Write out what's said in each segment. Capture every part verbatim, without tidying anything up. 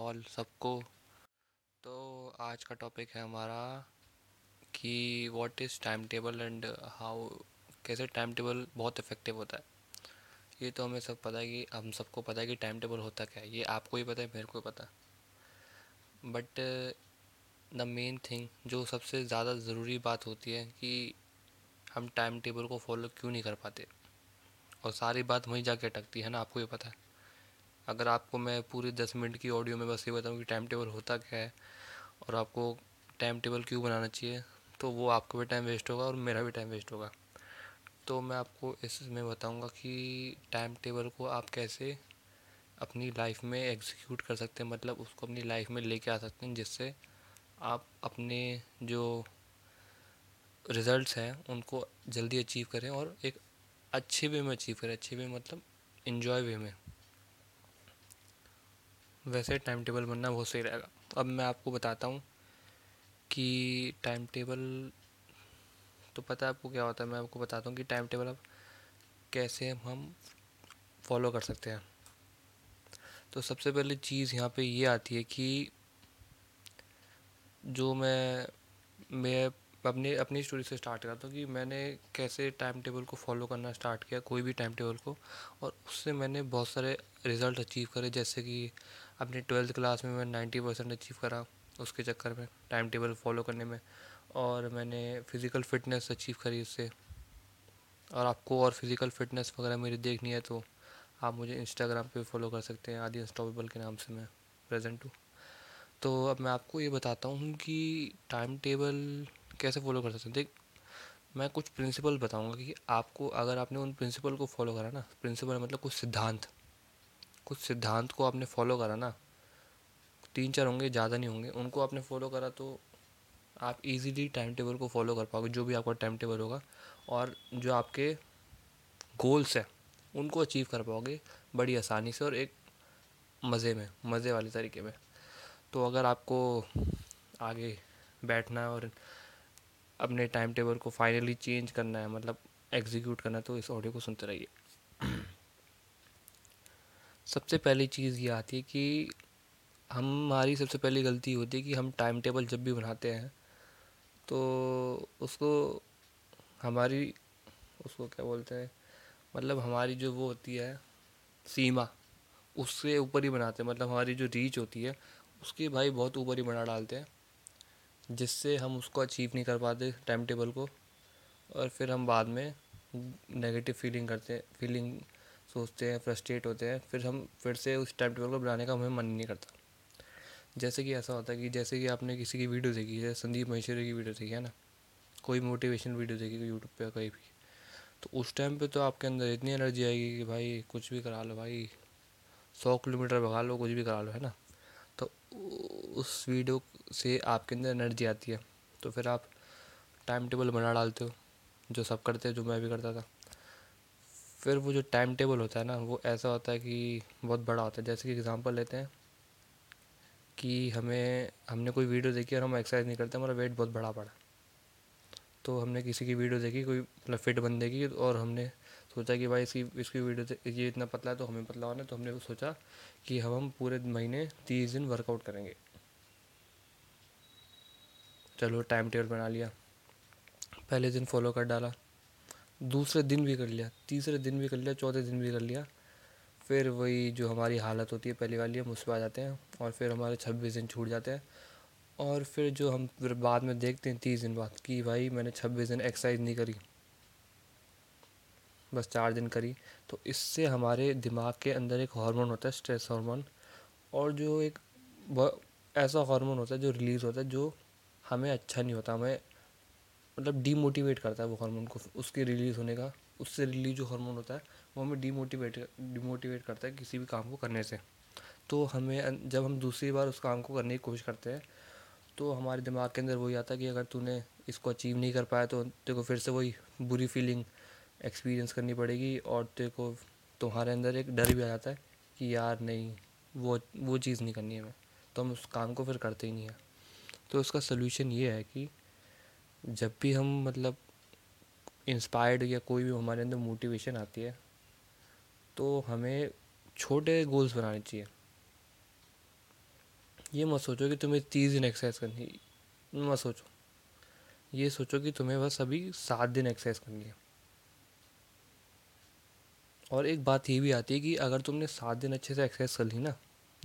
All सबको। तो आज का टॉपिक है हमारा कि what is time table and how, कैसे टाइम टेबल बहुत इफ़ेक्टिव होता है। ये तो हमें सब पता है कि हम सबको पता है कि टाइम टेबल होता क्या है, ये आपको ही पता है, मेरे को पता है। बट द मेन थिंग, जो सबसे ज़्यादा ज़रूरी बात होती है कि हम टाइम टेबल को फॉलो क्यों नहीं कर पाते, और सारी बात वहीं जाके अटकती है ना, आपको ये पता है। अगर आपको मैं पूरी दस मिनट की ऑडियो में बस ये बताऊँ कि टाइम टेबल होता क्या है और आपको टाइम टेबल क्यों बनाना चाहिए, तो वो आपको भी टाइम वेस्ट होगा और मेरा भी टाइम वेस्ट होगा। तो मैं आपको इसमें बताऊंगा कि टाइम टेबल को आप कैसे अपनी लाइफ में एग्जीक्यूट कर सकते हैं, मतलब उसको अपनी लाइफ में लेके आ सकते हैं, जिससे आप अपने जो रिज़ल्ट्स हैं उनको जल्दी अचीव करें और एक अच्छे वे में अचीव करें। अच्छे वे मतलब इन्जॉय वे में। वैसे टाइम टेबल बनना बहुत सही रहेगा। अब मैं आपको बताता हूँ कि टाइम टेबल तो पता है आपको क्या होता है, मैं आपको बताता हूँ कि टाइम टेबल अब कैसे हम फॉलो कर सकते हैं। तो सबसे पहली चीज़ यहाँ पे ये आती है कि जो मैं मैं अपने अपनी स्टोरी से स्टार्ट करता हूँ कि मैंने कैसे टाइम टेबल को फॉलो करना स्टार्ट किया, कोई भी टाइम टेबल को, और उससे मैंने बहुत सारे रिज़ल्ट अचीव करे। जैसे कि अपनी ट्वेल्थ क्लास में मैं नाइन्टी परसेंट अचीव करा उसके चक्कर में, टाइम टेबल फॉलो करने में, और मैंने फ़िज़िकल फ़िटनेस अचीव करी उससे। और आपको और फिज़िकल फ़िटनेस वगैरह मेरी देखनी है तो आप मुझे इंस्टाग्राम पे फॉलो कर सकते हैं, आदि अनस्टॉपेबल के नाम से मैं प्रेजेंट हूँ। तो अब मैं आपको ये बताता हूँ कि टाइम टेबल कैसे फॉलो कर सकते हैं। देख, मैं कुछ प्रिंसिपल बताऊँगा कि आपको, अगर आपने उन प्रिंसिपल को फॉलो करा ना, प्रिंसिपल मतलब कुछ सिद्धांत, कुछ सिद्धांत को आपने फॉलो करा ना, तीन चार होंगे, ज़्यादा नहीं होंगे, उनको आपने फॉलो करा तो आप इजीली टाइम टेबल को फॉलो कर पाओगे, जो भी आपका टाइम टेबल होगा, और जो आपके गोल्स हैं उनको अचीव कर पाओगे बड़ी आसानी से और एक मज़े में, मज़े वाले तरीके में। तो अगर आपको आगे बैठना है और अपने टाइम टेबल को फाइनली चेंज करना है, मतलब एग्जीक्यूट करना है, तो इस ऑडियो को सुनते रहिए। सबसे पहली चीज़ ये आती है कि हमारी सबसे पहली गलती होती है कि हम टाइम टेबल जब भी बनाते हैं तो उसको हमारी, उसको क्या बोलते हैं, मतलब हमारी जो वो होती है सीमा, उससे ऊपर ही बनाते हैं, मतलब हमारी जो रीच होती है उसके भाई बहुत ऊपर ही बना डालते हैं, जिससे हम उसको अचीव नहीं कर पाते टाइम टेबल को। और फिर हम बाद में नेगेटिव फीलिंग करते हैं, फीलिंग सोचते हैं, फ्रस्ट्रेट होते हैं, फिर हम फिर से उस टाइम टेबल को बनाने का हमें मन नहीं करता। जैसे कि ऐसा होता है कि जैसे कि आपने किसी की वीडियो देखी, जैसे संदीप महेश्वरी की वीडियो देखी है ना, कोई मोटिवेशन वीडियो देखी यूट्यूब पे कहीं भी, तो उस टाइम पे तो आपके अंदर इतनी एनर्जी आएगी कि भाई कुछ भी करा लो, भाई सौ किलोमीटर भगा लो, कुछ भी करा लो, है ना। तो उस वीडियो से आपके अंदर एनर्जी आती है, तो फिर आप टाइम टेबल बना डालते हो, जो सब करते हैं, जो मैं भी करता था। फिर वो जो टाइम टेबल होता है ना, वो ऐसा होता है कि बहुत बड़ा होता है। जैसे कि एग्ज़ाम्पल लेते हैं कि हमें, हमने कोई वीडियो देखी और हम एक्सरसाइज नहीं करते, हमारा वेट बहुत बड़ा पड़ा, तो हमने किसी की वीडियो देखी, कोई मतलब फिट बंदे की, और हमने सोचा कि भाई इसकी इसकी वीडियो, ये इतना पतला है तो हमें पतला होना है, तो हमने सोचा कि हम हम पूरे महीने तीस दिन वर्कआउट करेंगे। चलो टाइम टेबल बना लिया, पहले दिन फॉलो कर डाला, दूसरे दिन भी कर लिया, तीसरे दिन भी कर लिया, चौथे दिन भी कर लिया, फिर वही जो हमारी हालत होती है पहली वाली, हम उस पर आ जाते हैं, और फिर हमारे छब्बीस दिन छूट जाते हैं। और फिर जो हम फिर बाद में देखते हैं तीस दिन बाद कि भाई मैंने छब्बीस दिन एक्सरसाइज नहीं करी, बस चार दिन करी। तो इससे हमारे दिमाग के अंदर एक हार्मोन होता है, स्ट्रेस हार्मोन, और जो एक ऐसा हार्मोन होता है जो रिलीज़ होता है, जो हमें अच्छा नहीं होता, हमें मतलब डीमोटिवेट करता है वो हार्मोन को, उसके रिलीज़ होने का, उससे रिलीज जो हार्मोन होता है वो हमें डीमोटिवेट डीमोटिवेट करता है किसी भी काम को करने से। तो हमें, जब हम दूसरी बार उस काम को करने की कोशिश करते हैं, तो हमारे दिमाग के अंदर वही आता है कि अगर तूने इसको अचीव नहीं कर पाया तो तेरे को फिर से वही बुरी फीलिंग एक्सपीरियंस करनी पड़ेगी, और तेरे को, तुम्हारे अंदर एक डर भी आ जाता है कि यार नहीं, वो वो चीज़ नहीं करनी है हमें, तो हम उस काम को फिर करते ही नहीं है। तो उसका सलूशन ये है कि जब भी हम मतलब इंस्पायर्ड या कोई भी हमारे अंदर मोटिवेशन आती है, तो हमें छोटे गोल्स बनाने चाहिए। ये मत सोचो कि तुम्हें तीस दिन एक्सरसाइज करनी है, मत सोचो, ये सोचो कि तुम्हें बस अभी सात दिन एक्सरसाइज करनी है। और एक बात ये भी आती है कि अगर तुमने सात दिन अच्छे से एक्सरसाइज कर ली ना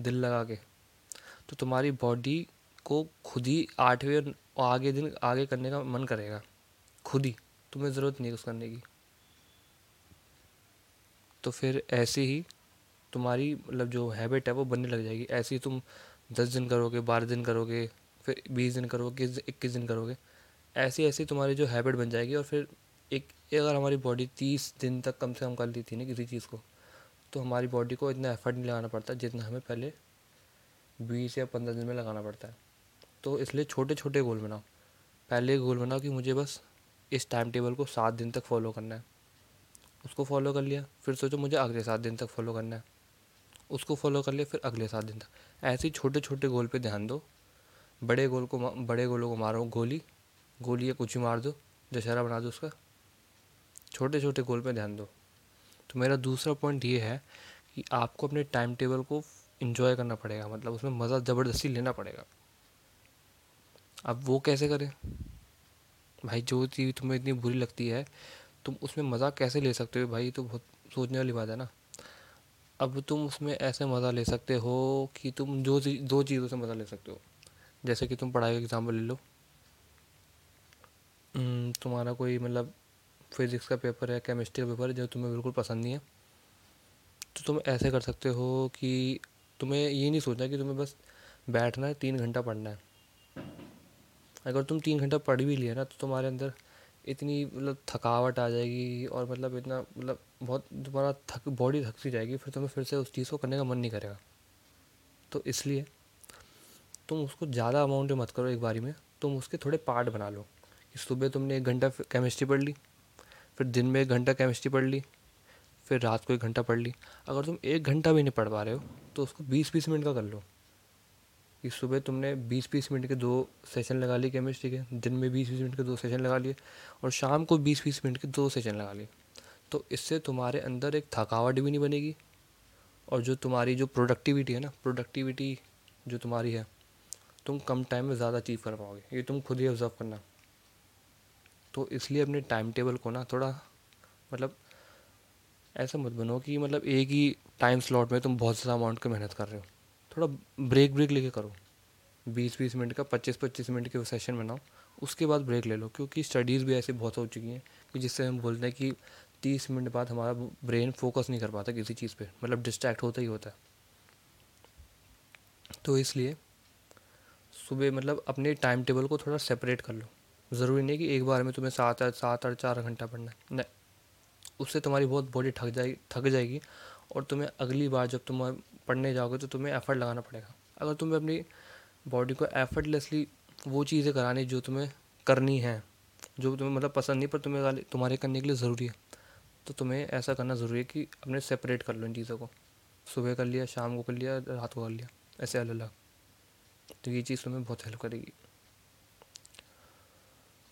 दिल लगा के, तो तुम्हारी बॉडी को खुद ही आठवें आगे दिन आगे करने का मन करेगा, खुद ही, तुम्हें ज़रूरत नहीं है कुछ करने की। तो फिर ऐसे ही तुम्हारी मतलब जो हैबिट है वो बनने लग जाएगी। ऐसे ही तुम दस दिन करोगे, बारह दिन करोगे, फिर बीस दिन करोगे, इक्कीस दिन करोगे, ऐसी ऐसी तुम्हारी जो हैबिट बन जाएगी। और फिर एक अगर हमारी बॉडी तीस दिन तक कम से कम कर लेती ना किसी चीज़ को, तो हमारी बॉडी को इतना एफर्ट नहीं लगाना पड़ता जितना हमें पहले बीस या पंद्रह दिन में लगाना पड़ता है। तो इसलिए छोटे छोटे गोल बनाओ, पहले गोल बनाओ कि मुझे बस इस टाइम टेबल को सात दिन तक फॉलो करना है, उसको फॉलो कर लिया, फिर सोचो मुझे अगले सात दिन तक फॉलो करना है, उसको फॉलो कर लिया, फिर अगले सात दिन तक। ऐसे छोटे छोटे गोल पे ध्यान दो, बड़े गोल को बड़े गोलों को मारो गोली गोली या कुछ ही मार दो, दशहरा बना दो उसका। छोटे छोटे गोल पे ध्यान दो। तो मेरा दूसरा पॉइंट ये है कि आपको अपने टाइम टेबल को एंजॉय करना पड़ेगा, मतलब उसमें मज़ा ज़बरदस्ती लेना पड़ेगा। अब वो कैसे करें भाई, जो चीज़ तुम्हें इतनी बुरी लगती है तुम उसमें मज़ा कैसे ले सकते हो भाई, तो बहुत सोचने वाली बात है ना। अब तुम उसमें ऐसे मज़ा ले सकते हो कि तुम जो चीज़ दो चीज़ों से मज़ा ले सकते हो, जैसे कि तुम पढ़ाई का एग्ज़ाम्पल ले लो, तुम्हारा कोई मतलब फिज़िक्स का पेपर है, केमिस्ट्री का पेपर है जो तुम्हें बिल्कुल पसंद नहीं है, तो तुम ऐसे कर सकते हो कि तुम्हें ये नहीं सोचना कि तुम्हें बस बैठना है तीन घंटा पढ़ना है। अगर तुम तीन घंटा पढ़ भी लिया ना तो तुम्हारे अंदर इतनी मतलब थकावट आ जाएगी और मतलब इतना मतलब बहुत तुम्हारा थक बॉडी थक सी जाएगी, फिर तुम्हें फिर से उस चीज़ को करने का मन नहीं करेगा। तो इसलिए तुम उसको ज़्यादा अमाउंट में मत करो एक बारी में, तुम उसके थोड़े पार्ट बना लो कि सुबह तुमने एक घंटा केमिस्ट्री पढ़ ली, फिर दिन में एक घंटा केमिस्ट्री पढ़ ली, फिर रात को एक घंटा पढ़ ली। अगर तुम एक घंटा भी नहीं पढ़ पा रहे हो तो उसको बीस बीस मिनट का कर लो कि सुबह तुमने बीस बीस मिनट के दो सेशन लगा लिए केमिस्ट्री के, दिन में बीस बीस मिनट के दो सेशन लगा लिए, और शाम को बीस बीस मिनट के दो सेशन लगा लिए। तो इससे तुम्हारे अंदर एक थकावट भी नहीं बनेगी और जो तुम्हारी जो प्रोडक्टिविटी है ना प्रोडक्टिविटी जो तुम्हारी है तुम कम टाइम में ज़्यादा अचीव कर पाओगे, ये तुम खुद ही ऑब्जर्व करना। तो इसलिए अपने टाइम टेबल को ना थोड़ा मतलब ऐसा मत बनो कि मतलब एक ही टाइम स्लॉट में तुम बहुत ज़्यादा अमाउंट की मेहनत कर रहे हो, थोड़ा ब्रेक ब्रेक लेके करो, बीस बीस मिनट का पच्चीस पच्चीस मिनट के सेशन बनाओ, उसके बाद ब्रेक ले लो। क्योंकि स्टडीज़ भी ऐसे बहुत हो चुकी हैं कि जिससे हम बोलते हैं कि तीस मिनट बाद हमारा ब्रेन फोकस नहीं कर पाता किसी चीज़ पे, मतलब डिस्ट्रैक्ट होता ही होता है। तो इसलिए सुबह मतलब अपने टाइम टेबल को थोड़ा सेपरेट कर लो, ज़रूरी नहीं कि एक बार में तुम्हें सात आठ सात आठ चार घंटा पढ़ना है, नहीं, उससे तुम्हारी बहुत बॉडी थक जाएगी थक जाएगी और तुम्हें अगली बार जब तुम पढ़ने जाओगे तो तुम्हें एफ़र्ट लगाना पड़ेगा। अगर तुम्हें अपनी बॉडी को एफर्टलेसली वो चीज़ें करानी जो तुम्हें करनी है, जो तुम्हें मतलब पसंद नहीं पर तुम्हें तुम्हारे करने के लिए ज़रूरी है, तो तुम्हें ऐसा करना ज़रूरी है कि अपने सेपरेट कर लो इन चीज़ों को, सुबह कर लिया, शाम को कर लिया, रात को कर लिया, ऐसे अलग अलग। तो ये चीज़ तुम्हें बहुत हेल्प करेगी।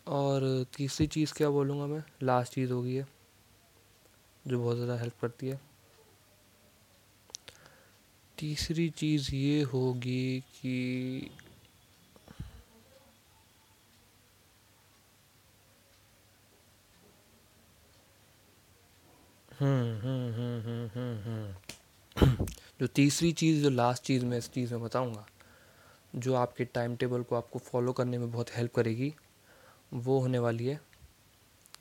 और तीसरी चीज़ क्या बोलूँगा मैं, लास्ट चीज़ होगी है जो बहुत ज़्यादा हेल्प करती है। तीसरी चीज़ ये होगी कि हम्म हम्म हम्म हम्म हम्म जो तीसरी चीज़ जो लास्ट चीज़ मैं इस चीज़ में बताऊंगा जो आपके टाइम टेबल को आपको फॉलो करने में बहुत हेल्प करेगी, वो होने वाली है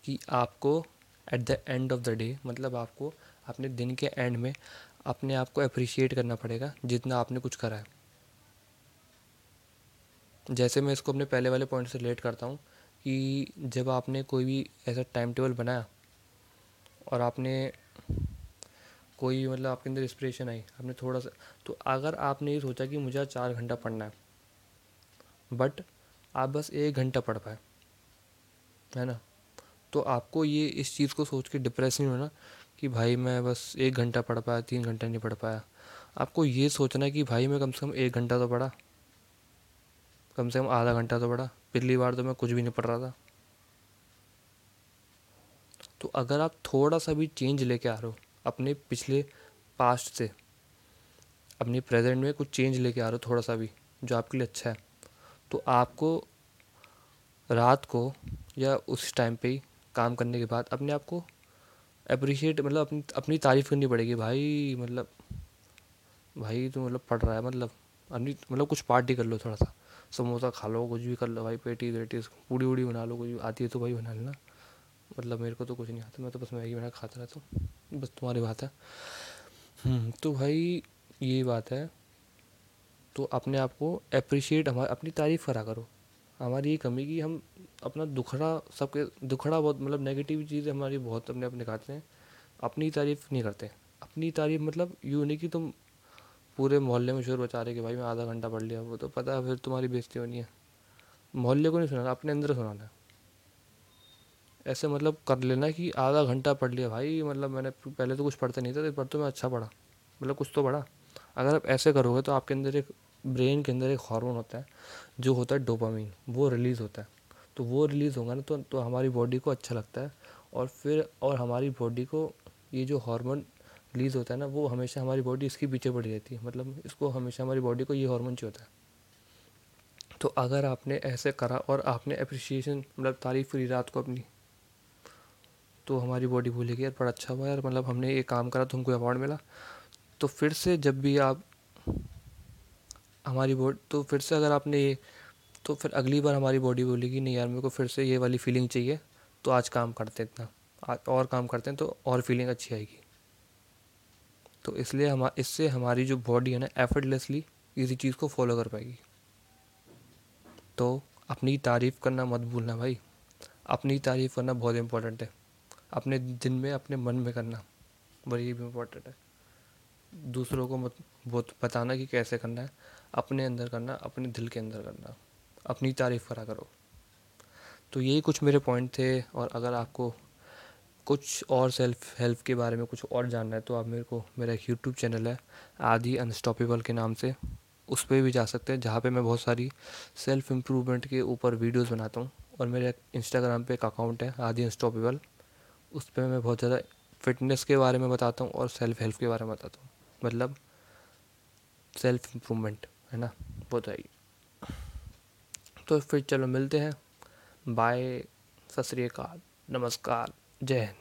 कि आपको at the end of the day, मतलब आपको अपने दिन के एंड में अपने आप को अप्रिशिएट करना पड़ेगा जितना आपने कुछ करा है। जैसे मैं इसको अपने पहले वाले पॉइंट से रिलेट करता हूँ कि जब आपने कोई भी ऐसा टाइम टेबल बनाया और आपने कोई मतलब आपके अंदर इंस्पिरेशन आई, आपने थोड़ा सा, तो अगर आपने ये सोचा कि मुझे चार घंटा पढ़ना है बट आप बस एक घंटा पढ़ पाए, है ना, तो आपको ये इस चीज़ को सोच के डिप्रेस नहीं होना कि भाई मैं बस एक घंटा पढ़ पाया, तीन घंटा नहीं पढ़ पाया। आपको ये सोचना है कि भाई मैं कम से कम एक घंटा तो पढ़ा, कम से कम आधा घंटा तो पढ़ा, पिछली बार तो मैं कुछ भी नहीं पढ़ रहा था। तो अगर आप थोड़ा सा भी चेंज लेके आ रहे हो अपने पिछले पास्ट से, अपने प्रेजेंट में कुछ चेंज लेके आ रहे हो थोड़ा सा भी, जो आपके लिए अच्छा है, तो आपको रात को या उस टाइम पे ही काम करने के बाद अपने आप को अप्रिशिएट मतलब अपनी अपनी तारीफ़ करनी पड़ेगी। भाई मतलब भाई तो मतलब पढ़ रहा है, मतलब अपनी मतलब कुछ पार्टी कर लो, थोड़ा सा समोसा खा लो, कुछ भी कर लो भाई, पेटी वेटीज पूड़ी वूड़ी बना लो, कुछ भी आती है तो भाई बना लेना। मतलब मेरे को तो कुछ नहीं आता, मैं तो बस मैगी बना खाता रहता हूँ, बस तुम्हारी बात है। तो भाई ये बात है, तो अपने आप को अप्रिशिएट हमारे अपनी तारीफ़ करा करो। हमारी ये कमी कि हम अपना दुखड़ा सबके दुखड़ा बहुत मतलब नेगेटिव चीज़ हमारी बहुत अपने आप निकालते हैं, अपनी तारीफ़ नहीं करते। अपनी तारीफ़ मतलब यूँ नहीं कि तुम पूरे मोहल्ले में शोर बचा रहे कि भाई मैं आधा घंटा पढ़ लिया, वो तो पता है फिर तुम्हारी बेइज्जती होनी है। मोहल्ले को नहीं सुनाना, अपने अंदर सुनाना है। ऐसे मतलब कर लेना कि आधा घंटा पढ़ लिया भाई, मतलब मैंने पहले तो कुछ पढ़ते नहीं था, तो पर तो मैं अच्छा पढ़ा, मतलब कुछ तो पढ़ा। अगर आप ऐसे करोगे तो आपके अंदर एक ब्रेन के अंदर एक हार्मोन होता है जो होता है डोपामीन, वो रिलीज़ होता है। तो वो रिलीज़ होगा ना तो, तो हमारी बॉडी को अच्छा लगता है, और फिर और हमारी बॉडी को ये जो हार्मोन रिलीज़ होता है ना, वो हमेशा हमारी बॉडी इसके पीछे पड़ी रहती है। मतलब इसको हमेशा हमारी बॉडी को ये हार्मोन चाहिए होता है। तो अगर आपने ऐसे करा और आपने अप्रिशिएशन मतलब तारीफ़ करी रात को अपनी, तो हमारी बॉडी भूलेगी यार बड़ा अच्छा हुआ यार, मतलब हमने ये काम करा तो हमको अवार्ड मिला। तो फिर से जब भी आप हमारी बॉडी तो फिर से अगर आपने ये तो फिर अगली बार हमारी बॉडी बोलेगी नहीं यार मेरे को फिर से ये वाली फीलिंग चाहिए, तो आज काम करते हैं इतना, आज और काम करते हैं तो और फीलिंग अच्छी आएगी। तो इसलिए हम इससे हमारी जो बॉडी है ना एफर्टलेसली इसी चीज़ को फॉलो कर पाएगी। तो अपनी तारीफ़ करना मत भूलना भाई, अपनी तारीफ़ करना बहुत इम्पोर्टेंट है। अपने दिन में अपने मन में करना बड़ी भी इम्पोर्टेंट है। दूसरों को मत बहुत बताना कि कैसे करना है, अपने अंदर करना, अपने दिल के अंदर करना, अपनी तारीफ़ करा करो। तो यही कुछ मेरे पॉइंट थे, और अगर आपको कुछ और सेल्फ हेल्प के बारे में कुछ और जानना है तो आप मेरे को मेरा एक यूट्यूब चैनल है आदि अनस्टॉपेबल के नाम से, उस पर भी जा सकते हैं, जहाँ पे मैं बहुत सारी सेल्फ इम्प्रूवमेंट के ऊपर वीडियोस बनाता हूँ। और मेरा इंस्टाग्राम पे एक अकाउंट है आदि अनस्टॉपेबल, उस पर मैं बहुत ज़्यादा फिटनेस के बारे में बताता हूँ और सेल्फ हेल्प के बारे में बताता हूँ, मतलब सेल्फ इम्प्रूवमेंट है ना, बहुत आई। तो फिर चलो मिलते हैं, बाय, सत श्री अकाल, नमस्कार, जय हिंद।